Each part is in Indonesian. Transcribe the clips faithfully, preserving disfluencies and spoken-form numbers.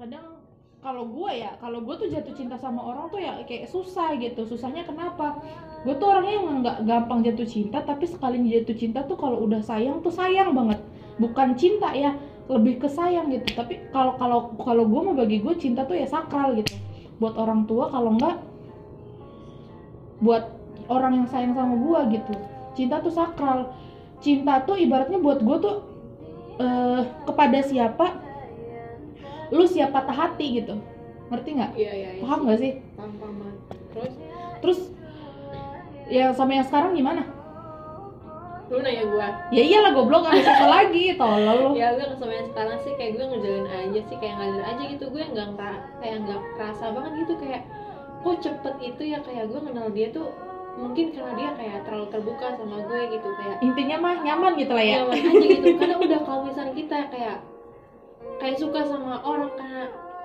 kadang kalau gue ya, kalau gue tuh jatuh cinta sama orang tuh ya kayak susah gitu. Susahnya kenapa? Gue tuh orangnya yang nggak gampang jatuh cinta, tapi sekali jatuh cinta tuh kalau udah sayang tuh sayang banget. Bukan cinta ya, lebih ke sayang gitu. Tapi kalau kalau kalau gue mau bagi gue cinta tuh ya sakral gitu. Buat orang tua, kalau enggak buat orang yang sayang sama gue gitu. Cinta tuh sakral. Cinta tuh ibaratnya buat gue tuh eh, kepada siapa lu siap patah hati gitu, ngerti nggak? Iya, iya, iya. Paham nggak sih? Paham. Terus, terus, ya sama yang sekarang gimana? Lu nanya gua? Ya iyalah goblok, nggak bisa lagi, tolol. Ya gue sama yang sekarang sih kayak gue ngejalin aja sih, kayak ngalir aja gitu, gue nggak kayak nggak kerasa banget gitu kayak, kok cepet itu ya kayak gue kenal dia tuh mungkin karena dia kayak terlalu terbuka sama gue gitu kayak. Intinya mah nyaman gitu lah ya. Nyaman aja gitu, karena udah kalau misalnya kita kayak kayak suka sama orang karena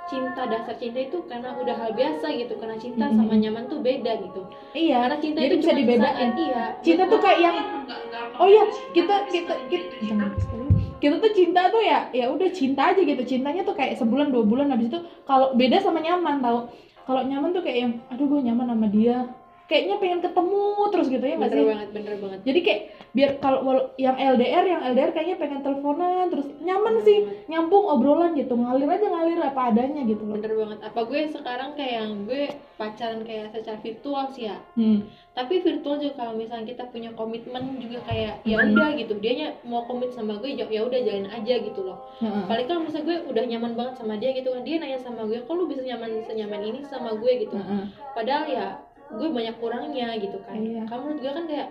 cinta, dasar cinta itu karena udah hal biasa gitu, karena cinta mm-hmm. sama nyaman tuh beda gitu. Iya, karena cinta jadi itu bisa dibedain. Iya, cinta tuh kayak yang oh iya kita kita kita, kita kita tuh cinta tuh ya ya udah cinta aja gitu, cintanya tuh kayak sebulan dua bulan habis itu. Kalau beda sama nyaman tau, kalau nyaman tuh kayak yang aduh gue nyaman sama dia, kayaknya pengen ketemu terus gitu ya nggak sih? Bener banget, bener banget. Jadi kayak biar kalau yang L D R, yang L D R kayaknya pengen teleponan terus nyaman bener sih, banget. Nyambung obrolan gitu, ngalir aja ngalir apa adanya gitu loh. Bener banget. Apa gue sekarang kayak yang gue pacaran kayak secara virtual sih ya. Hmm. Tapi virtual juga kalau misalnya kita punya komitmen juga kayak ya udah hmm. gitu, dianya mau komit sama gue ya udah jalin aja gitu loh. Hmm. Paling kalau misalnya gue udah nyaman banget sama dia gitu kan, dia nanya sama gue, kok lu bisa nyaman senyaman ini sama gue gitu. Hmm. Padahal ya gue banyak kurangnya gitu kan. Iya. Kamu menurut gue kan kayak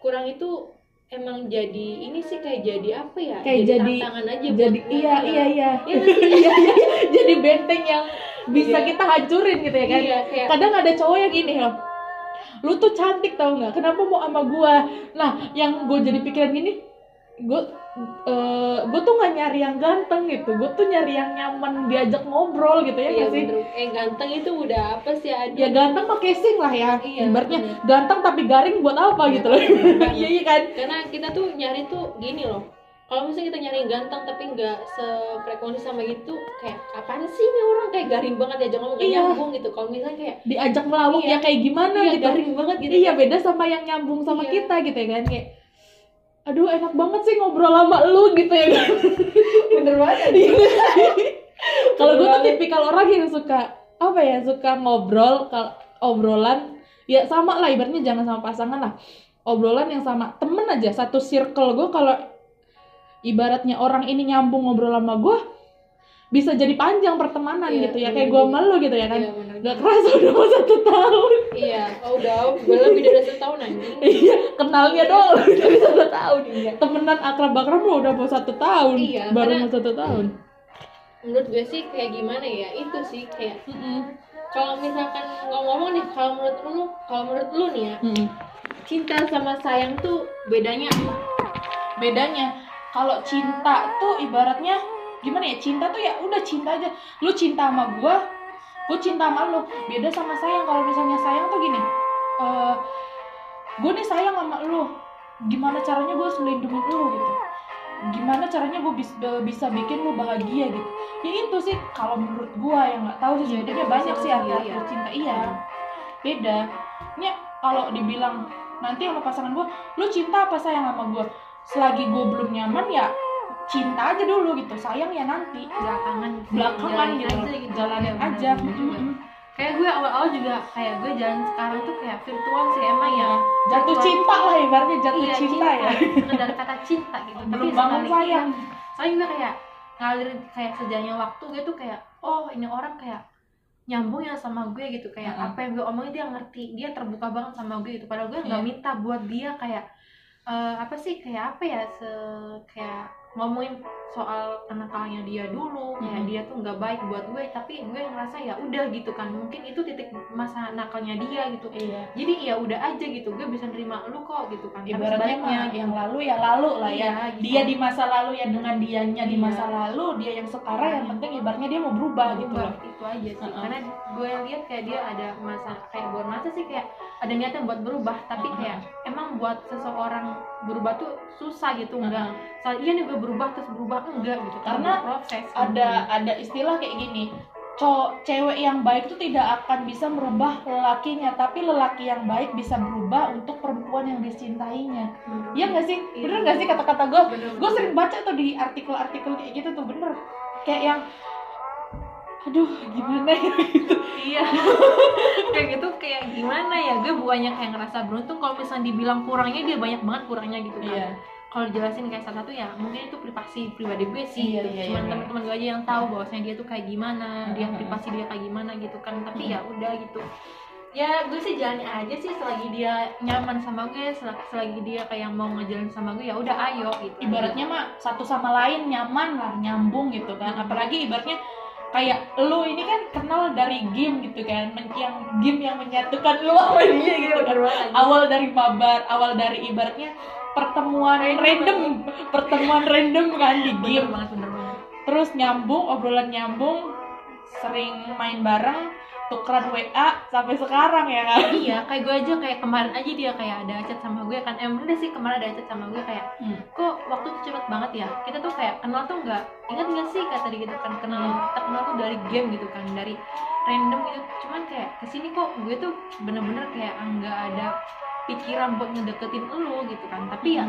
kurang itu emang jadi ini sih kayak jadi apa ya? Kayak jadi, jadi tantangan aja buat jadi, iya, iya, iya. Ya, iya, iya. Jadi benteng yang bisa iya. kita hancurin gitu ya kan. Iya, kayak kadang ada cowok yang gini loh. Lu tuh cantik tau enggak? Kenapa mau sama gue? Nah, yang gue jadi pikiran gini, gue Uh, gue tuh nggak nyari yang ganteng gitu, gue tuh nyari yang nyaman diajak ngobrol gitu ya, iya, gak sih? Eh ganteng itu udah apa sih? Aduh. Ya ganteng mah casing lah ya, iya, ibaratnya iya. Ganteng tapi garing buat apa iya, gitu loh? Iya iya kan? Karena kita tuh nyari tuh gini loh, kalau misalnya kita nyari ganteng tapi nggak sefrekuensi sama gitu, kayak apaan sih nih orang kayak garing banget diajak ngomong, kayak iya. nyambung gitu. Kalau misalnya kayak diajak melawak iya, ya kayak gimana iya, gitu? Garing banget gitu. Iya kan? Beda sama yang nyambung sama iya. kita gitu ya kan kayak. Aduh enak banget sih ngobrol sama lu gitu ya kan. Bener banget. Kalau gue tuh tipikal orang yang suka apa ya, suka ngobrol, kalau obrolan ya sama lah ibaratnya, jangan sama pasangan lah, obrolan yang sama temen aja satu circle gue. Kalau ibaratnya orang ini nyambung ngobrol sama gue bisa jadi panjang pertemanan iya, gitu ya, kayak gue sama lu gitu ya kan. Iya, gak kerasa udah mau satu tahun. Iya, oh, udah, gue lebih dari satu tahun aja. Iya, kenalnya doang lebih dari satu tahun. Iya. Temenan akrab-akrab lo udah mau satu tahun, iya, baru mau satu tahun. Menurut gue sih kayak gimana ya, itu sih kayak mm-mm. kalau misalkan ngomong-ngomong nih, kalau menurut lu, kalau menurut lu nih ya, mm-mm. cinta sama sayang tuh bedanya apa? Bedanya kalau cinta tuh ibaratnya gimana ya, cinta tuh ya udah cinta aja, lu cinta sama gua, gua cinta sama lu. Beda sama sayang, kalau misalnya sayang tuh gini, uh, gua nih sayang sama lu, gimana caranya gua selindungin lu gitu, gimana caranya gua bis, uh, bisa bikin lu bahagia gitu. Ya itu sih kalau menurut gua, yang nggak tahu sih bedanya banyak sih arti iya. cinta iya beda. Ini kalau dibilang nanti sama pasangan gua, lu cinta apa sayang sama gua? Selagi gua belum nyaman ya cinta aja dulu gitu, sayang ya nanti belakangan belakangan gitu, gitu. Jalanin aja, gitu. Jalanin aja. Kayak gue awal-awal juga kayak gue jalan sekarang tuh kayak virtual sih emang ya, jatuh virtual. Cinta lah ibaratnya, jatuh iya, cinta, cinta ya sekedar kata cinta gitu, belum banget sayang. Soalnya gue kayak ngalir kayak sejalannya waktu gue tuh kayak oh ini orang kayak nyambung ya sama gue gitu, kayak uh-huh. apa yang gue omongin dia ngerti, dia terbuka banget sama gue gitu, padahal gue nggak yeah. minta buat dia kayak uh, apa sih kayak apa ya se kayak ngomongin soal kenakalnya dia dulu, kayak hmm. dia tuh nggak baik buat gue, tapi gue ngerasa ya udah gitu kan, mungkin itu titik masa nakalnya dia gitu, iya. jadi ya udah aja gitu, gue bisa nerima lu kok gitu kan. Ibaratnya mah yang lalu ya lalu lah iya, ya, gitu. Dia di masa lalu ya dengan dianya iya. di masa lalu, dia yang sekarang yang penting ibaratnya dia mau berubah, berubah gitu loh. Itu aja sih, uh-uh. karena gue lihat kayak dia ada masa kayak bormasa sih kayak. ada niatnya buat berubah, tapi kayak emang buat seseorang berubah tuh susah gitu, enggak soalnya iya nih gue berubah terus berubah enggak gitu, karena proses ada gitu. Ada istilah kayak gini, cowok cewek yang baik itu tidak akan bisa merubah lelakinya, tapi lelaki yang baik bisa berubah untuk perempuan yang dicintainya. Iya nggak sih, bener nggak sih kata-kata gue? Gue sering baca tuh di artikel-artikel kayak gitu tuh, bener kayak yang aduh gimana ya gitu. Iya kayak gitu, kayak gimana ya, gue banyak yang ngerasa beruntung kalau misalnya dibilang kurangnya, dia banyak banget kurangnya gitu kan. Iya. Kalau jelasin kayak satu-satu ya mungkin itu privasi pribadi gue sih, iya, gitu. Iya, cuman iya, teman-teman gue aja yang tahu bahwasanya dia tuh kayak gimana, uh-huh. dia privasi dia kayak gimana gitu kan, tapi uh-huh. ya udah gitu ya, gue sih jalani aja sih selagi dia nyaman sama gue, selagi, selagi dia kayak mau ngejalan sama gue ya udah ayo gitu. Ibaratnya mah satu sama lain nyaman lah, nyambung gitu kan, apalagi ibaratnya kayak lu ini kan kenal dari game gitu kan, yang game yang menyatukan lu sama dia gitu kan, awal dari mabar, awal dari ibaratnya pertemuan random, random. pertemuan random kan di game, bener banget, bener banget. Terus nyambung, obrolan nyambung, sering main bareng, tukeran W A sampai sekarang ya kan? Iya, kayak gue aja kayak kemarin aja dia kayak ada chat sama gue kan, emang eh, udah sih kemarin ada chat sama gue kayak, hmm. kok waktu tuh cepet banget ya, kita tuh kayak kenal tuh nggak, ingat nggak sih kayak tadi gitu kan, kenal kita kenal tuh dari game gitu kan, dari random gitu, cuman kayak kesini kok gue tuh bener-bener kayak nggak ada pikiran buat ngedeketin elu gitu kan, tapi ya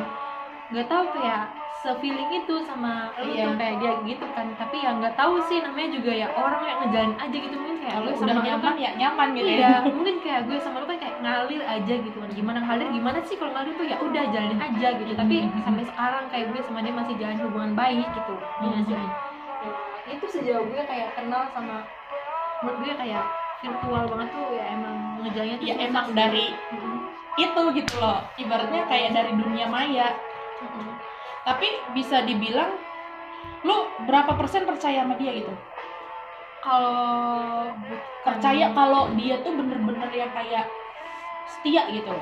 nggak tahu kayak se-feeling itu sama elu iya. tuh kayak dia gitu kan, tapi ya nggak tahu sih, namanya juga ya orang yang ngejalanin aja gitu, mungkin kayak gue sama udah nyaman kan, ya nyaman gitu iya, ya mungkin kayak gue sama lu kan kayak ngalir aja gitu kan, gimana ngalir gimana sih, kalau ngalir tuh ya udah jalanin aja gitu, tapi mm-hmm. sampai sekarang kayak gue sama dia masih jalan hubungan baik gitu, mm-hmm. ya, itu sejauh gue kayak kenal sama menurut gue kayak virtual banget tuh ya, emang ngejalannya tuh ya emang sih. Dari mm-hmm. itu gitu loh, ibaratnya kayak dari dunia maya. Mm-hmm. Tapi bisa dibilang lu berapa persen percaya sama dia gitu? Kalau percaya kalau dia tuh bener-bener yang kayak setia gitu.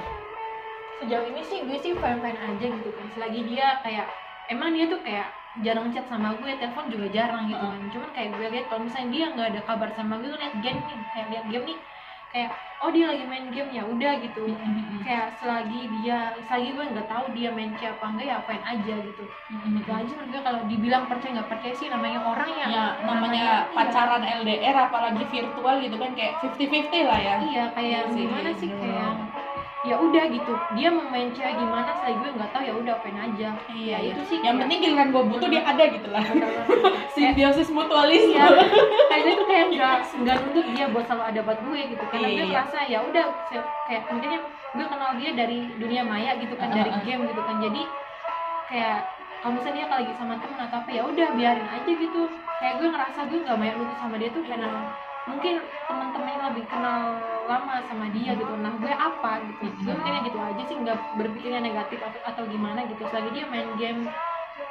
Sejauh ini sih gue sih fine-fine aja gitu kan, selagi dia kayak emang dia tuh kayak jarang chat sama gue, telepon juga jarang gitu kan. Cuman kayak gue lihat kalau misalnya dia nggak ada kabar sama gue, lihat game nih, kayak lihat game nih kayak oh dia lagi main game ya udah gitu, mm-hmm. kayak selagi dia selagi gue nggak tahu dia main game apa enggak ya apain aja gitu, mm-hmm. itu aja menurut gue. Kalau dibilang percaya nggak percaya sih namanya orang yang ya, namanya, namanya pacaran iya. L D R apalagi virtual gitu kan, kayak fifty-fifty lah ya. Iya kayak yes, gimana yes, sih yes. kayak ya udah gitu, dia mau main cewek gimana selagi gue nggak tahu ya udah apain aja. Iya ya, itu sih yang kayak, penting giliran gue butuh dia ada gitu lah. Simbiosis mutualisme ya, kayaknya tuh kayak nggak nggak nuntut dia buat selalu ada buat gue gitu, karena gue merasa ya udah kayak mungkinnya gue kenal dia dari dunia maya gitu kan, uh-huh. dari game gitu kan, jadi kayak kalau misalnya dia lagi sama temen atau apa ya udah biarin aja gitu, kayak gue ngerasa gue nggak banyak nuntut sama dia tuh karena mungkin temen-temen yang lebih kenal lama sama dia gitu, nah gue apa gitu, gue mungkinnya gitu aja sih, nggak berpikirnya negatif atau atau gimana gitu, selagi dia main game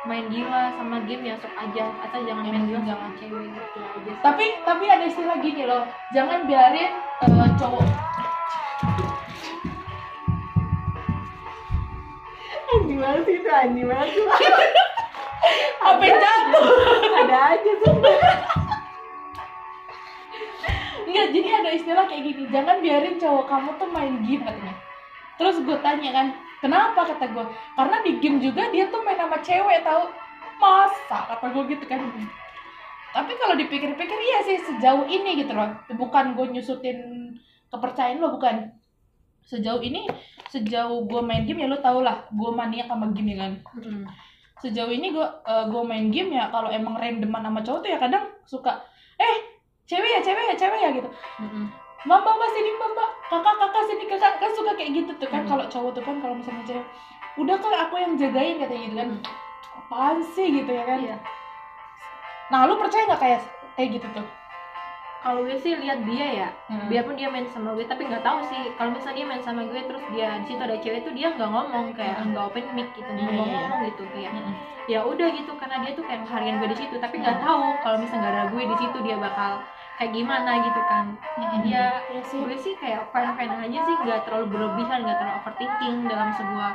main gila sama game ya sok aja, atau jangan main gila sama cewek gitu aja. Tapi tapi ada istilah gini loh, jangan biarin uh, cowok gimana sih itu animasi H P jatuh ada aja sumpah. Enggak, jadi ada istilah kayak gini, jangan biarin cowok kamu tuh main game katanya. Terus gue tanya kan, kenapa kata gue? Karena di game juga dia tuh main sama cewek tau. Masa kata gue gitu kan. Tapi kalau dipikir-pikir iya sih sejauh ini gitu loh. Bukan gue nyusutin kepercayaan lo, bukan. Sejauh ini, sejauh gue main game ya lo tau lah, gue maniak sama game kan. Hmm. Sejauh ini gue uh, gue main game ya, kalau emang randoman sama cowok tuh ya kadang suka eh cewek ya, cewek ya, cewek ya gitu. Mm-hmm. Mama, mama sini mama, kakak, kakak sini kakak, kan suka kayak gitu tuh kan. Mm-hmm. Kalau cowok tuh kan kalau misalnya cewek, udah kan aku yang jagain katanya gitu kan. Mm-hmm. Apaan sih gitu ya kan? Iya. Nah, lu percaya nggak kayak kayak gitu tuh? Kalau gue sih lihat dia ya, hmm. biarpun dia main sama gue, tapi nggak tahu sih kalau misalnya dia main sama gue terus dia di situ ada cewek tuh dia nggak ngomong kayak nggak hmm. open mic gitu, nggak hmm. ngomong gitu kayak hmm. ya udah gitu, karena dia tuh kayak harian gue di situ, tapi nggak hmm. tahu kalau misalnya nggak ada gue di situ dia bakal kayak gimana gitu kan. hmm. Ya, ya sih. Gue sih kayak fine-fine aja sih, nggak terlalu berlebihan, nggak terlalu overthinking dalam sebuah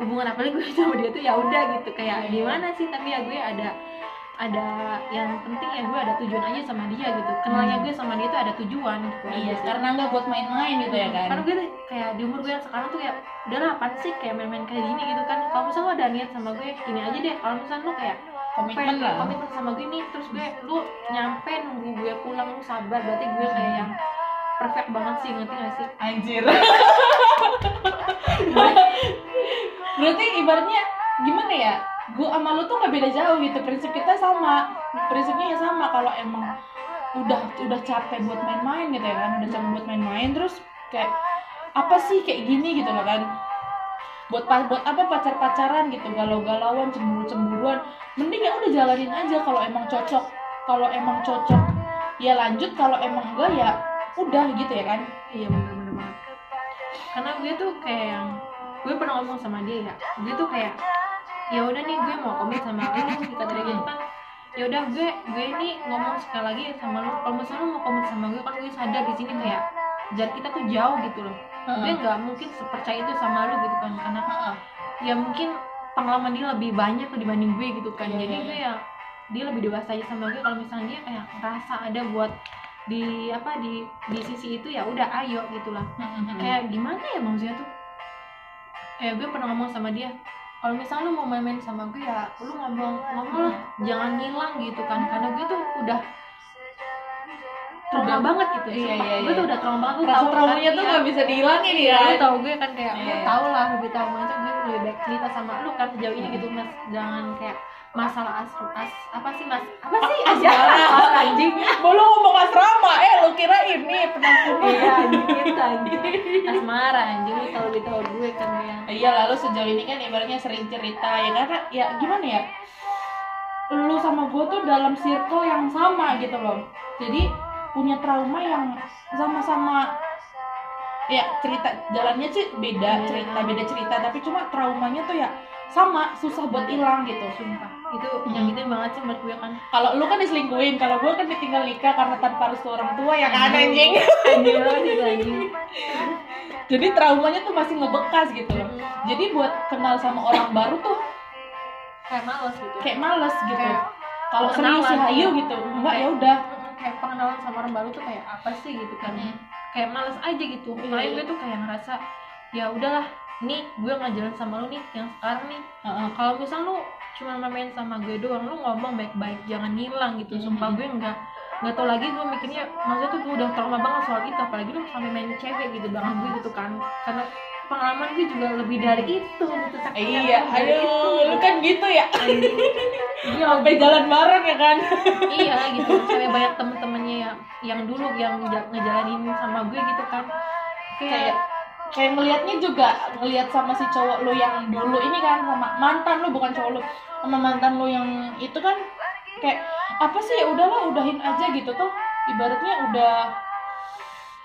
hubungan, apalagi gue sama dia tuh ya udah gitu kayak hmm. gimana sih, tapi ya gue ada ada yang penting ya gue ada tujuan aja sama dia gitu. Kenalnya gue sama dia tuh ada tujuan gitu. Iya, gitu. Karena nggak buat main-main gitu ya kan. Karena gue kayak di umur gue yang sekarang tuh ya udah lah apaan sih kayak main-main kayak gini gitu kan. Kalau misalnya lo ada niat sama gue gini aja deh. Kalau misalnya lo kayak komitmen lah, komitmen sama gue nih, terus gue lu nyampe nunggu gue pulang lu sabar, berarti gue kayak yang perfect banget sih, ngerti nggak sih? Anjir. Berarti ibaratnya gimana ya? Gue sama lu tuh nggak beda jauh gitu, prinsip kita sama, prinsipnya ya sama. Kalau emang udah udah capek buat main-main gitu ya kan, udah capek buat main-main, terus kayak apa sih kayak gini gitu loh kan? Buat buat apa pacar-pacaran gitu, galau-galauan, cemburu-cemburuan, mending ya udah jalanin aja. Kalau emang cocok, kalau emang cocok ya lanjut, kalau emang enggak ya udah gitu ya kan. Iya benar-benar banget. Karena gue tuh kayak yang gue pernah ngomong sama dia ya, gue tuh kayak ya udah nih gue mau komit sama lu, kita dari gitu kan. Ya udah gue gue nih ngomong sekali lagi sama lu, kalau misalnya lu mau komit sama gue kan gue sadar di sini kayak jarak kita tuh jauh gitu loh. Uh-huh. Gue nggak mungkin sepercaya itu sama lu gitu kan, karena uh-huh. ya mungkin pengalaman dia lebih banyak dibanding gue gitu kan. Yeah. Jadi gue ya dia lebih dewasa aja sama gue. Kalau misalnya dia kayak ngerasa ada buat di apa di di sisi itu ya udah ayo gitulah. Uh-huh. Kayak gimana ya maksudnya tuh? Eh gue pernah ngomong sama dia, kalau misalnya lu mau main-main sama gue ya lu ngomong-ngomong lah, jangan ngilang gitu kan, karena gue tuh udah trauma banget gitu. Iya, iya, gue tuh udah trauma banget, gue tau traumanya kan, tuh nggak ya, bisa dihilangin ya. Gue tau gue kan kayak gue yeah. tau lah lebih tau macam gue lebih baik cerita sama lu kan sejauh ini gitu mas, jangan kayak masalah as as apa sih mas apa sih aja anjing belum ngomong asrama eh lu kira ini penampungan ya anjing anjing asmara anjing lu tau lebih tau gue kan ya. Iya lalu sejauh ini kan ibaratnya sering cerita ya karena ya gimana ya lu sama gue tuh dalam circle yang sama gitu loh, jadi punya trauma yang sama-sama ya cerita jalannya sih beda cerita beda cerita tapi cuma traumanya tuh ya sama, susah buat hilang gitu. Sumpah itu nyakitin hmm. banget sih menurut gue kan. Kalau lu kan diselingkuhin, kalau gue kan ditinggal nikah karena tanpa restu orang tua ya kan anjing. Jadi traumanya tuh masih ngebekas gitu loh. Jadi buat kenal sama orang baru tuh kayak males gitu, kayak males gitu. Kalau serius sih hayu gitu, enggak ya udah. Kayak pengenalan sama orang baru tuh kayak apa sih gitu kan, hmm. kayak males aja gitu. Makanya gue tuh kayak ngerasa ya udahlah, nih gue nggak jalan sama lu nih yang sekarang nih. Uh-uh. Kalau misal lu cuma main sama gue doang, lu ngomong baik-baik, jangan ngilang gitu. Sumpah gue nggak nggak tau lagi, gue mikirnya maksudnya tuh gue udah trauma banget soal itu, apalagi lu sampai main cewek gitu banget gue gitu kan, karena pengalaman gue juga lebih dari itu gitu. Iya, aduh lu kan gitu ya. Iya, sampai jalan bareng ya kan. Iya gitu, sampai banyak temen-temennya yang, yang dulu yang ngejalanin sama gue gitu kan. Kayak kayak ngelihatnya juga ngelihat sama si cowok lo yang dulu ini kan, sama mantan lo, bukan cowok lo, sama mantan lo yang itu kan kayak apa sih ya udahlah udahin aja gitu tuh. Ibaratnya udah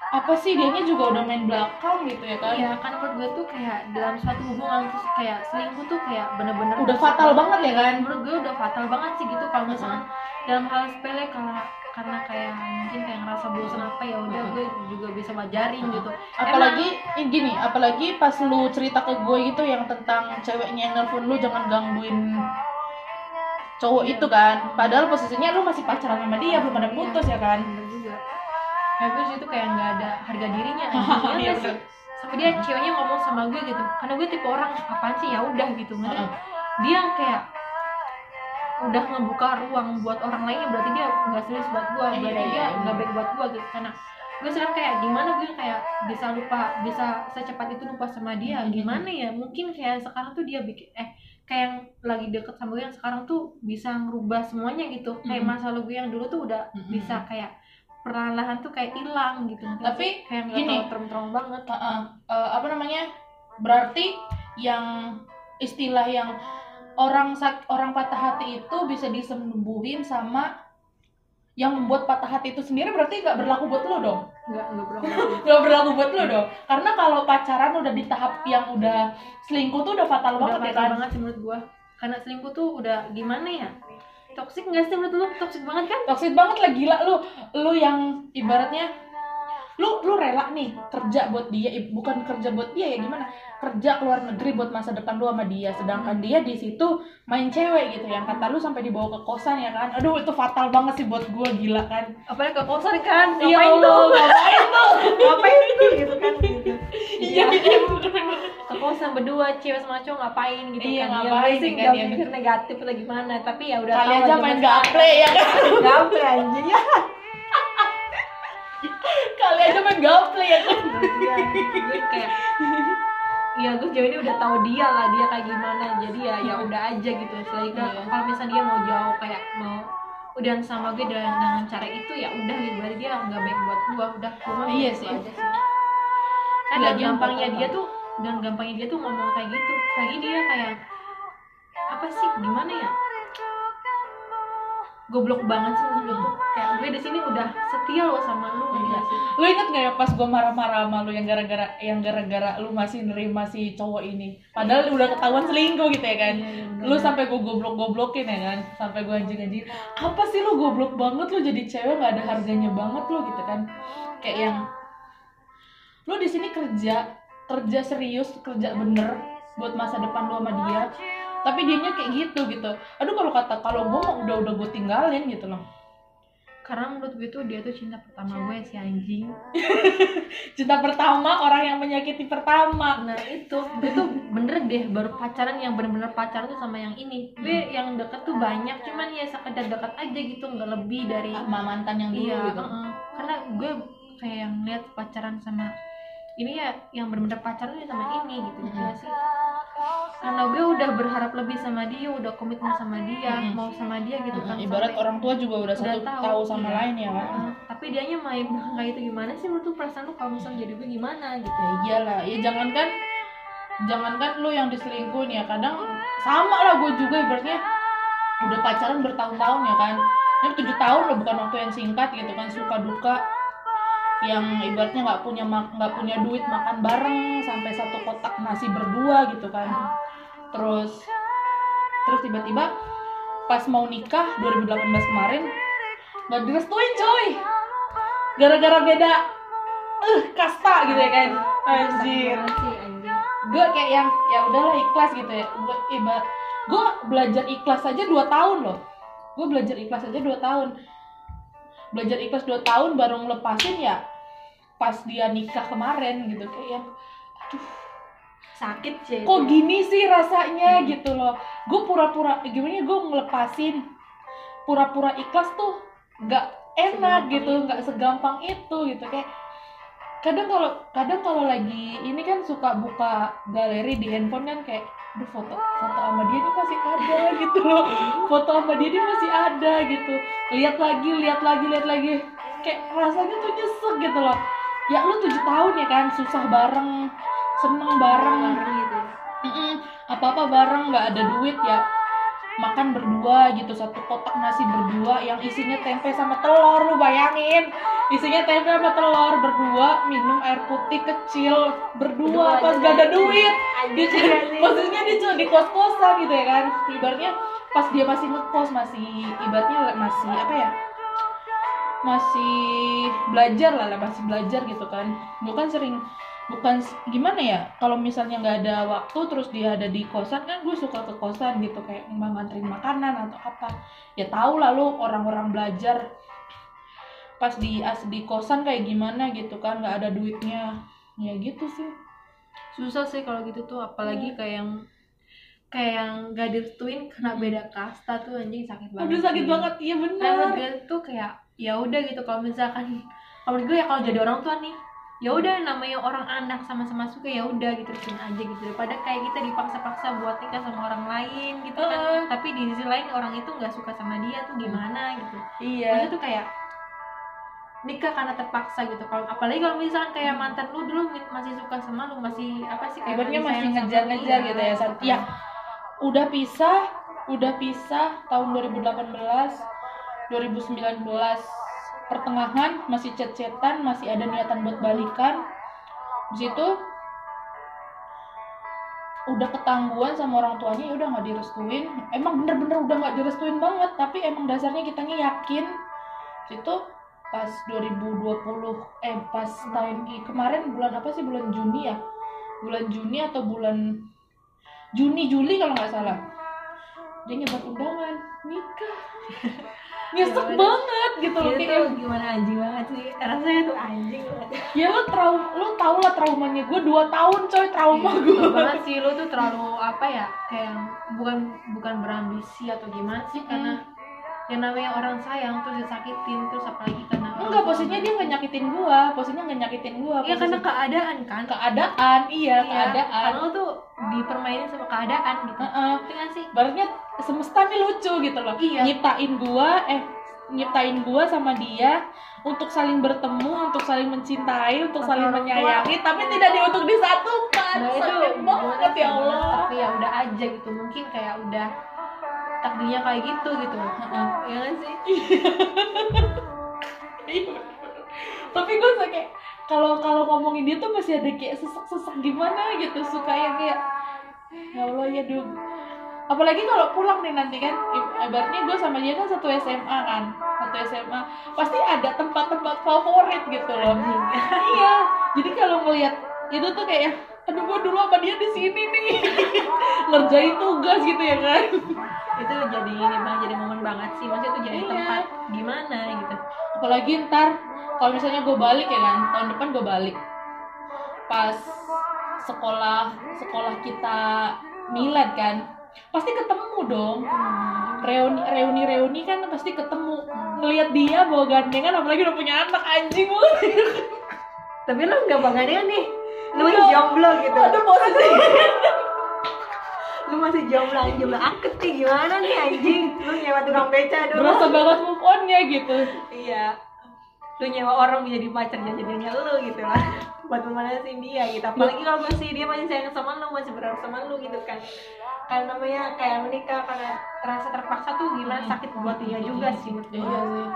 apa sih dianya juga udah main belakang gitu ya kan. Iya, karena menurut gue tuh kayak dalam suatu hubungan terus kayak selingkuh tuh kayak bener-bener udah fatal banget ya kan. Menurut gue udah fatal banget sih gitu kalau misalnya mm-hmm. dalam hal sepele karena karena kayak mungkin kayak ngerasa bosan apa ya udah mm-hmm. gue juga bisa wajarin mm-hmm. gitu. Apalagi emang, gini, apalagi pas lu cerita ke gue gitu yang tentang ceweknya yang nelfon lu jangan gangguin cowok iya. itu kan. Padahal posisinya lu masih pacaran sama dia, belum ada putus iya. ya kan. Nah, gue disitu kayak gak ada harga dirinya anjing, ya sih? Sampai dia ceweknya ngomong sama gue gitu, karena gue tipe orang apaan sih ya udah gitu kan. Uh-uh. Dia kayak udah ngebuka ruang buat orang lainnya, berarti dia nggak serius buat gue, berarti yeah, dia nggak yeah. baik buat gue gitu. Karena gue sekarang kayak gimana gue kayak bisa lupa, bisa secepat itu lupa sama dia, gimana ya? Mungkin kayak sekarang tuh dia bikin eh kayak yang lagi deket sama gue yang sekarang tuh bisa ngerubah semuanya gitu. Kayak masa lalu gue yang dulu tuh udah mm-hmm. bisa kayak perlahan-lahan tuh kayak hilang gitu. Tapi kayak gini, terong-terong banget. Uh-uh. Uh, apa namanya? Berarti yang istilah yang orang sak- orang patah hati itu bisa disembuhin sama yang membuat patah hati itu sendiri, berarti nggak berlaku buat lo dong? Nggak, nggak berlaku. Nggak berlaku buat lo dong. Karena kalau pacaran udah di tahap yang udah selingkuh tuh udah fatal udah banget. Udah fatal banget sih menurut gua. Karena selingkuh tuh udah gimana ya? Toksik nggak sih menurut lu? Toksik banget kan? Toksik banget lah, gila lu. Lu yang ibaratnya lu lu rela nih kerja buat dia, bukan kerja buat dia ya gimana, kerja keluar negeri buat masa depan lu sama dia, sedangkan dia di situ main cewek gitu, yang kata lu sampai dibawa ke kosan ya kan, aduh itu fatal banget sih buat gue, gila kan, apalagi ke kosan kan, ngapain ya Allah, tuh ngapain tuh ngapain tuh gitu kan gitu. Iya iya ke kosan berdua cewek sama cowok ngapain gitu iya, kan, ngapain sih nggak mikir negatif atau gimana, tapi ya udah kali aja main gaple ya kan, gaple anjing ya. Kali aja main gaple ya kan. Iya, gue kayak iya gue jauh ini udah tahu dia lah, dia kayak gimana, jadi ya ya udah aja gitu. Selain yeah. Kalau misalnya dia mau jauh kayak mau udah sama gue dengan cara itu ya udah gitu, berarti dia nggak baik buat gue, udah cuma iya sih. Aja sih. Kan dan gampangnya dia tuh dan gampangnya dia tuh ngomong kayak gitu. Lagi dia kayak apa sih gimana ya? Goblok banget sih lu tuh, kayak gue di sini udah setia lo sama lu. Iya. Lu inget gak ya pas gue marah-marah sama lu yang gara-gara yang gara-gara lu masih nerima si cowok ini, padahal udah ketahuan selingkuh gitu ya kan. Iya, lu sampai gue goblok-goblokin ya kan, sampai gue anjing-anjing. Apa sih lu goblok banget, lu jadi cewek nggak ada harganya banget lu gitu kan. Kayak yang lu di sini kerja kerja serius, kerja bener buat masa depan lu sama dia. Tapi dianya kayak gitu gitu. Aduh kalau kata kalau gue mau udah udah gue tinggalin gitu loh. Karena menurut gue tuh dia tuh cinta pertama gue si anjing. Cinta pertama, orang yang menyakiti pertama. Nah itu, itu bener deh baru pacaran yang bener-bener pacaran tuh sama yang ini. Gue hmm. yang deket tuh banyak, cuman ya sekedar deket aja gitu, nggak lebih dari sama mantan yang dulu. Iya, gitu. Uh-uh. Karena gue kayak yang lihat pacaran sama ini ya yang bener-bener pacaran sama ini gitu. Iya hmm. sih. Karena gue udah berharap lebih sama dia, udah komitmen sama dia, hmm. mau sama dia gitu kan. Ibarat sampai orang tua juga udah, udah satu tahu, tahu sama iya. lain ya kan. Uh, tapi dianya main kayak itu gimana sih menurut tuh perasaan lu kalau misalnya jadi gue gimana gitu. Ya iyalah, ya jangankan jangankan lu yang diselingkuhin ya, kadang sama lah gue juga ibaratnya udah pacaran bertahun-tahun ya kan. Ini tujuh tahun loh, bukan waktu yang singkat gitu kan, suka duka yang ibaratnya nggak punya nggak punya duit makan bareng sampai satu kotak nasi berdua gitu kan. Terus terus tiba-tiba pas mau nikah dua ribu delapan belas kemarin nggak direstuin coy, gara-gara beda uh, kasta gitu ya kan, anjir. Gue kayak yang ya udahlah ikhlas gitu ya. Gue ibarat gue belajar ikhlas aja dua tahun loh, gue belajar ikhlas aja dua tahun. Belajar ikhlas dua tahun baru ngelepasin ya pas dia nikah kemarin gitu. Kayak aduh sakit sih, kok gini sih rasanya hmm. gitu loh. Gue pura-pura gimana, gue ngelepasin pura-pura ikhlas tuh gak enak segampang gitu itu. Gak segampang itu gitu. Kayak kadang kalau kadang kalau lagi ini kan suka buka galeri di handphone kan, kayak aduh foto foto sama dia ini masih ada gitu loh, foto sama dia ini masih ada gitu, lihat lagi lihat lagi lihat lagi kayak rasanya tuh nyesek gitu loh. Ya lu tujuh tahun ya kan, susah bareng, seneng bareng, bareng gitu. Apa apa bareng, nggak ada duit ya makan berdua gitu, satu kotak nasi berdua yang isinya tempe sama telur. Lu bayangin isinya tempe sama telur berdua, minum air putih kecil berdua, berdua pas gak ada duit. Maksudnya dia cuma di kos-kosan gitu ya kan. Ibaratnya pas dia masih ngekos, masih ibaratnya masih apa ya, masih belajar lah, masih belajar gitu kan. Bukan sering, bukan gimana ya, kalau misalnya nggak ada waktu terus dia ada di kosan kan, gue suka ke kosan gitu kayak nganterin makanan atau apa. Ya tau lah lu orang-orang belajar pas di as di kosan kayak gimana gitu kan, nggak ada duitnya. Ya gitu sih, susah sih kalau gitu tuh, apalagi kayak yang kayak yang nggak direstuin kena beda kasta tuh anjing sakit banget. Aduh sakit banget, iya benar. Kayak tuh kayak ya udah gitu, kalau misalkan kalau gue ya kalau jadi orang tua nih ya udah, namanya orang anak sama-sama suka ya udah gitu terusin aja gitu, daripada kayak kita dipaksa-paksa buat nikah sama orang lain gitu kan. Uh. Tapi di sisi lain orang itu nggak suka sama dia tuh gimana gitu. Iya. Maksudnya tuh kayak nikah karena terpaksa gitu. Kalau apalagi kalau misalkan kayak mantan lu dulu masih suka sama lu, masih apa sih kayak ibaratnya masih ngejar-ngejar gitu ya. Saat ya udah pisah, udah pisah tahun dua ribu delapan belas dua ribu sembilan belas pertengahan masih chat-chatan, masih ada niatan buat balikan. Di situ udah ketangguhan sama orang tuanya, ya udah enggak direstuin. Emang bener-bener udah enggak direstuin banget, tapi emang dasarnya kitanya yakin. Di situ pas dua ribu dua puluh eh pas tahun kemarin bulan apa sih, bulan Juni ya, bulan Juni atau bulan Juni Juli kalau nggak salah, dia nyebar undangan nikah. Nyesek ya, banget gitu loh, kayak gimana anjing banget sih rasanya tuh, anjing banget ya. Lo trauma, lo tau lah traumanya gue dua tahun coy, trauma ya, gue banget sih. Lo tuh terlalu apa ya, kayak bukan bukan berambisi atau gimana sih, karena hmm. yang namanya orang sayang terus disakitin, terus apalagi karena enggak, posisinya dia nggak nyakitin gue, posisinya nggak nyakitin gue ya, karena keadaan kan, keadaan iya, iya keadaan karena lo tuh dipermainin sama keadaan gitu. Uh-uh. Itu kan sih baratnya semesta nih lucu gitu loh, iya. nyiptain gue eh nyiptain gue sama dia untuk saling bertemu, untuk saling mencintai, untuk Ketua saling menyayangi, tapi tidak di untuk disatukan. Nah, itu banget ya Allah. Tapi ya udah aja gitu, mungkin kayak udah takdirnya kayak gitu gitu. Heeh. Ya kan sih? Tapi gue suka kayak kalau kalau ngomongin dia tuh masih ada kayak sesek-sesek gimana gitu, suka yang kayak ya Allah ya dong. Apalagi kalau pulang nih nanti kan, ibaratnya gue sama dia kan satu S M A kan, satu S M A pasti ada tempat-tempat favorit gitu loh. Iya. Jadi kalau ngelihat itu tuh kayak aduh gue dulu sama dia di sini nih ngerjain tugas gitu ya kan. Itu jadi ini banget, jadi momen banget sih, maksudnya tuh jadi iya. tempat gimana gitu. Apalagi ntar kalau misalnya gue balik ya kan, tahun depan gue balik pas sekolah sekolah kita milad kan, pasti ketemu dong. hmm. reuni reuni reuni kan pasti ketemu, ngelihat dia bawa gandengan, apalagi udah punya anak anjing banget. Tapi lo nggak bawa gandengan nih, lo masih jomblo gitu. Aduh posisi lu masih jomblo aja, jomblo akut nih, gimana nih anjing, lu nyewa tukang beca dulu, berasa banget move on-nya gitu. Iya, lu nyewa orang menjadi pacar, jadinya lu gitu lah buat memanasin dia gitu. Apalagi kalau masih dia masih sayang sama lu, masih berharap sama lu gitu kan, karena namanya kayak menikah karena terasa terpaksa tuh gimana, sakit buat dia juga sih. Iya sih,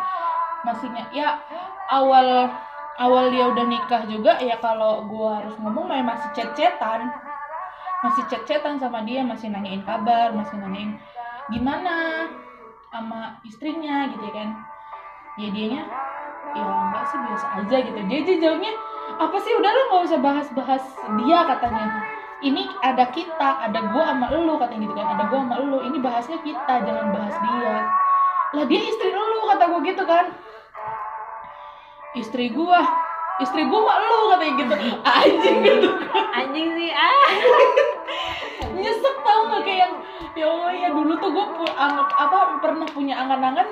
masihnya ya awal awal dia udah nikah juga ya, kalau gua harus ngomong masih cecetan masih chat-chatan sama dia, masih nanyain kabar, masih nanyain gimana sama istrinya gitu ya kan. Ya dianya ya enggak sih, biasa aja gitu. Dia jawabnya apa sih, udah lo nggak usah bahas-bahas dia katanya, ini ada kita, ada gua sama elu katanya gitu kan, ada gua sama elu, ini bahasnya kita, jangan bahas dia lah, dia istri elu kata gua gitu kan. Istri gua istri gue mak lu katanya gitu, anjing gitu anjing sih ah nyesek tau gak, kayak ya Allah ya dulu tuh gue pu- anggap apa pernah punya angan-angan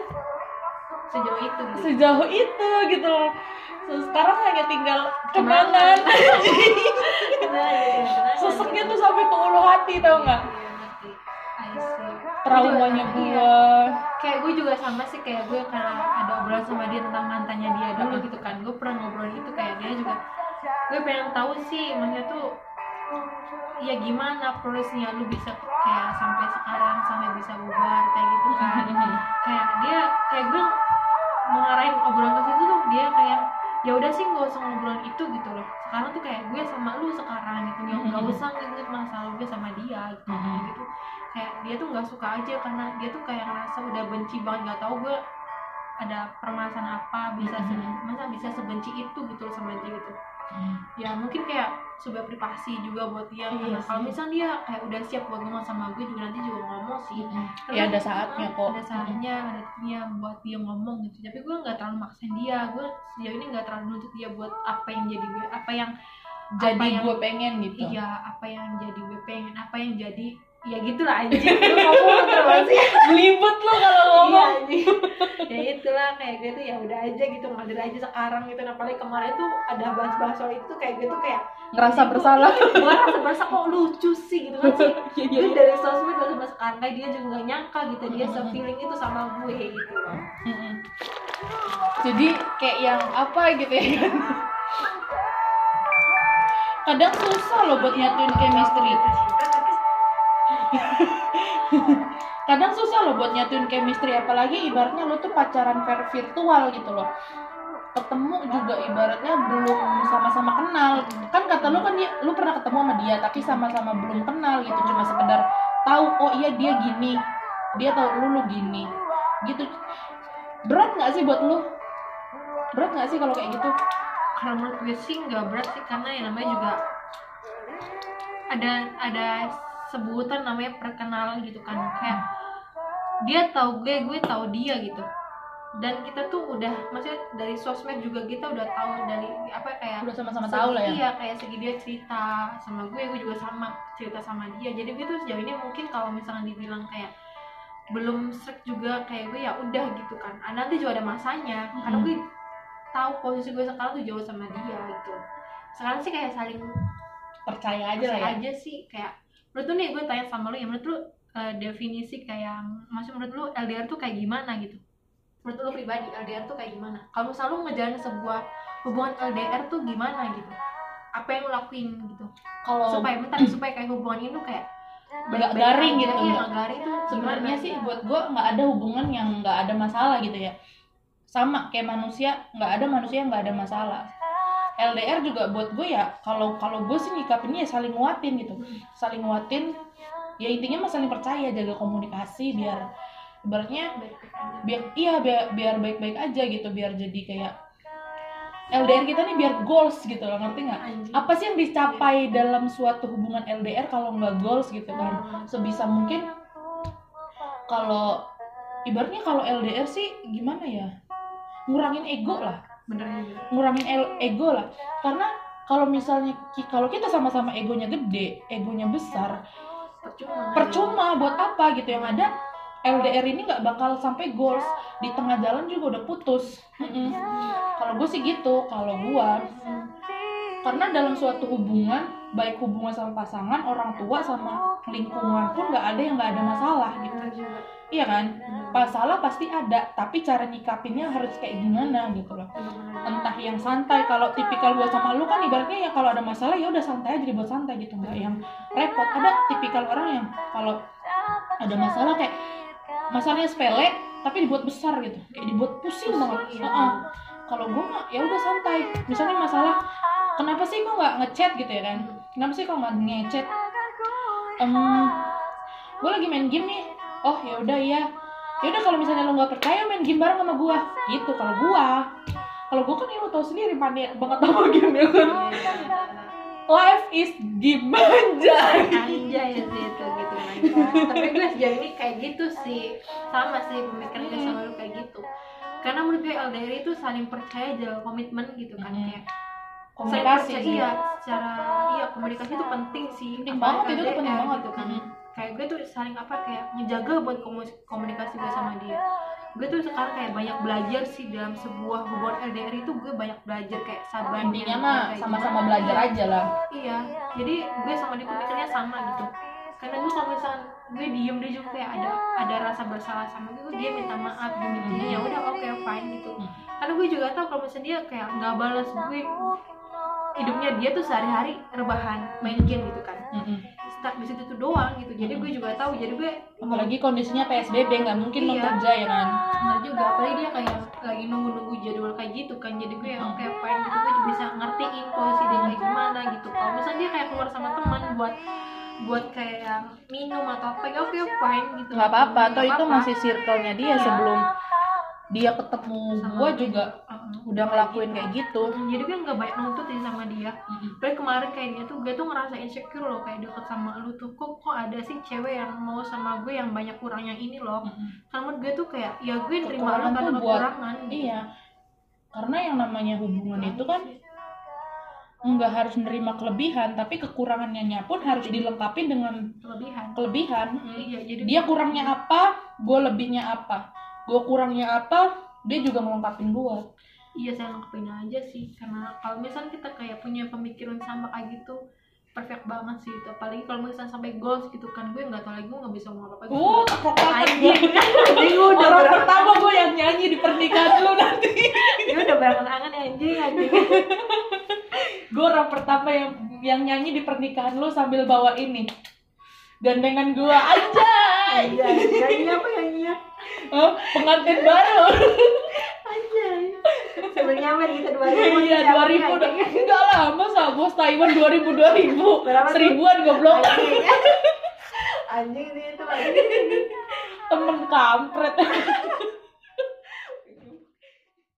sejauh itu gitu. sejauh itu gitu loh. So, sekarang hanya tinggal kenangan. Seseknya tuh sampai ke ulu hati tau gak, traumanya gue. Kayak gue juga sama sih, kayak gue karena ada obrolan sama dia tentang mantannya dia dulu hmm. gitu kan. Gue pernah ngobrol gitu, kayak dia juga gue pengen tahu sih, maksudnya tuh ya gimana prosesnya lu bisa kayak sampai sekarang sampai bisa bubar kayak gitu kan. hmm. Kayak dia, kayak gue mengarahin obrolan ke situ tuh, dia kayak ya udah sih nggak usah ngobrolin itu gitu loh, sekarang tuh kayak gue sama lu sekarang gitu, nggak mm-hmm. usah nginget masalah gue sama dia gitu. mm-hmm. Gitu kayak dia tuh nggak suka aja, karena dia tuh kayak ngerasa udah benci banget, nggak tahu gue ada permasalahan apa bisa mm-hmm. se- masa bisa sebenci itu gitu loh sama dia gitu. mm. Ya mungkin kayak sebuah privasi juga buat dia. Iya, kalau misalnya dia kayak udah siap buat ngomong sama gue juga, nanti juga ngomong sih. mm-hmm. Ya ada saatnya kok, ada saatnya ada dia buat dia ngomong gitu, tapi gue nggak terlalu maksain dia. Gue sejauh ini nggak terlalu nuntut dia buat apa yang jadi gue, apa yang jadi apa gue yang, pengen gitu. Iya, apa yang jadi gue pengen, apa yang jadi ya gitulah anjing. Lu ngomong terus ya belibet lo kalau ngomong. Iya, ya itulah kayak gue tuh ya udah aja gitu, ngalir aja sekarang gitu. Apalagi kemarin tuh ada bahas-bahas soal itu, kayak gue tuh kayak ngerasa bersalah. Gue ngerasa bersalah kok lucu sih gitu kan sih. Gue dari sosmed udah sama sekarang, kayak dia juga gak nyangka gitu dia se-feeling itu sama gue gitu loh. Jadi kayak yang apa gitu ya kan, kadang susah loh buat nyatuin chemistry. Kadang susah loh buat nyatuin chemistry, apalagi ibaratnya lo tuh pacaran virtual gitu loh, ketemu juga ibaratnya belum sama-sama kenal kan. Kata lo kan dia, lo pernah ketemu sama dia tapi sama-sama belum kenal gitu, cuma sekedar tahu oh iya dia gini, dia tahu lo lo gini gitu. Berat nggak sih buat lo Berat nggak sih kalau kayak gitu? Kalau menurut gue sih nggak berat sih, karena yang namanya juga ada ada sebutan namanya perkenalan gitu kan, kayak dia tahu gue, gue tahu dia gitu. Dan kita tuh udah, maksudnya dari sosmed juga kita udah tahu dari apa, kayak udah sama-sama tahu lah ya. Iya, kayak segi dia cerita sama gue, gue juga sama cerita sama dia. Jadi gue tuh sejauh ini mungkin kalau misalkan dibilang kayak belum srek juga kayak gue, ya udah gitu kan. Ah, nanti juga ada masanya. Hmm. Karena gue tahu posisi gue sekarang tuh jauh sama dia gitu. Sekarang sih kayak saling percaya aja lah ya. Aja sih kayak menurut lu nih, gue tanya sama lu ya, menurut lu uh, definisi kayak maksud menurut lu L D R tuh kayak gimana gitu? Menurut lu pribadi L D R tuh kayak gimana? Kalau misalnya lu ngejalanin sebuah hubungan L D R tuh gimana gitu? Apa yang lu lakuin gitu? Kalau supaya bentar supaya kayak hubungan ini tuh kayak nggak garing gitu. Iya, garing tuh sebenarnya sih buat gua nggak ada hubungan yang nggak ada masalah gitu ya. Sama kayak manusia, nggak ada manusia yang nggak ada masalah. L D R juga buat gue ya, kalau kalau gue sih nyikapinnya ya saling nguatin gitu. Saling nguatin ya, intinya mah saling percaya, jaga komunikasi biar ibaratnya biar iya biar, biar baik-baik aja gitu, biar jadi kayak L D R kita nih biar goals gitu loh, ngerti nggak? Apa sih yang dicapai dalam suatu hubungan L D R kalau nggak goals gitu kan? Sebisa mungkin kalau ibaratnya kalau L D R sih gimana ya, ngurangin ego lah, bener ngurangin ego lah. Karena kalau misalnya kalau kita sama-sama egonya gede, egonya besar, percuma, percuma buat apa gitu. Yang ada L D R ini nggak bakal sampai goals, di tengah jalan juga udah putus. Mm-mm. Kalau gue sih gitu, kalau gue, karena dalam suatu hubungan, baik hubungan sama pasangan, orang tua sama lingkungan pun nggak ada yang nggak ada masalah gitu. Iya kan? Masalah pasti ada, tapi cara nyikapinnya harus kayak gimana gitu loh. Entah yang santai, kalau tipikal gue sama lu kan ibaratnya ya kalau ada masalah ya udah santai aja, dibuat santai gitu, nggak yang repot. Ada tipikal orang yang kalau ada masalah kayak masalahnya sepele tapi dibuat besar gitu, kayak dibuat pusing banget. Uh-uh. Kalau gue mah ya udah santai. Misalnya masalah kenapa sih kok nggak ngechat gitu ya kan, kenapa sih kok nggak ngechat, um, gue lagi main game nih. Oh ya udah ya ya udah, kalau misalnya lo nggak percaya main game bareng sama gue gitu. Kalau gue kalau gue kan ya lo tau sendiri, pandai banget sama game ya kan. Life is game aja anjay sih itu gitu. Tapi gue sejauh ini kayak gitu sih, sama sih pemikiran gue sama lu kayak gitu. Karena menurut gue L D R itu saling percaya, jaga komitmen gitu kan, kayak komunikasi percaya, iya secara iya komunikasi itu penting sih, penting banget itu tuh penting banget gitu kan. Kayak gue tuh saling apa kayak ngejaga buat komunikasi gue sama dia. Gue tuh sekarang kayak banyak belajar sih dalam sebuah hubungan L D R itu, gue banyak belajar kayak sabar. Intinya mah sama-sama belajar aja lah. Iya, jadi gue sama dia pemikirannya sama gitu. Karena gue kalau misalnya gue diem, dia juga kayak ada ada rasa bersalah sama gue, dia minta maaf gini gini, ya udah oke fine gitu. Karena gue juga tahu kalau misalnya dia kayak nggak balas gue, hidupnya dia tuh sehari-hari rebahan main game gitu kan, stuck di situ tuh doang gitu. Jadi gue juga tahu, jadi gue apalagi kondisinya P S B B nggak mungkin mau kerja ya kan. Benar juga, apalagi dia kayak lagi nunggu-nunggu jadwal kayak gitu kan. Jadi gue oke fine gitu, gue bisa ngertiin posisi dia kayak gimana gitu. Kalau misalnya dia kayak keluar sama teman buat buat kayak minum atau apa, oke okay, fine gitu, nggak apa-apa. Atau itu masih circle-nya dia, iya. Sebelum dia ketemu gue juga uh, udah ngelakuin kayak gitu, jadi gue nggak banyak nuntut sih sama dia. Mm-hmm. Tapi kemarin kayaknya tuh gue tuh ngerasa insecure loh, kayak deket sama lu tuh kok kok ada sih cewek yang mau sama gue yang banyak kurangnya ini loh. Mm-hmm. Karena gue tuh kayak ya gue terima lu karena kekurangan gitu. Iya, karena yang namanya hubungan itu kan nggak harus menerima kelebihan, tapi kekurangannya pun harus dilengkapi dengan kelebihan. Kelebihan. Hmm. Iya, jadi dia kurangnya apa, gue lebihnya apa. Gue kurangnya apa, dia juga melengkapin gue. Iya, saya lengkapin aja sih. Karena kalau misalnya kita kayak punya pemikiran sama kayak gitu, perfect banget sih itu. Apalagi kalau misalnya sampai goals gitu kan, gue nggak tahu lagi gue nggak bisa ngomong apa-apa. Oh, takut-takut. Jadi udah orang pertama gue yang nyanyi di pernikahan lu nanti. Dia udah berangan-angan anjing anjing. Gue orang pertama yang yang nyanyi di pernikahan lu sambil bawa ini gandengan gue aja. Iya, nyanyi apa nyanyinya? Oh, pengantin baru. Aja. Sebelum nyamar kita dua ribu. Iya, dua ribu. Udah, enggak lah, masa bos Taiwan dua ribu dua ribu. Seribuan goblok. Anjing sih itu lagi. Temen kampret.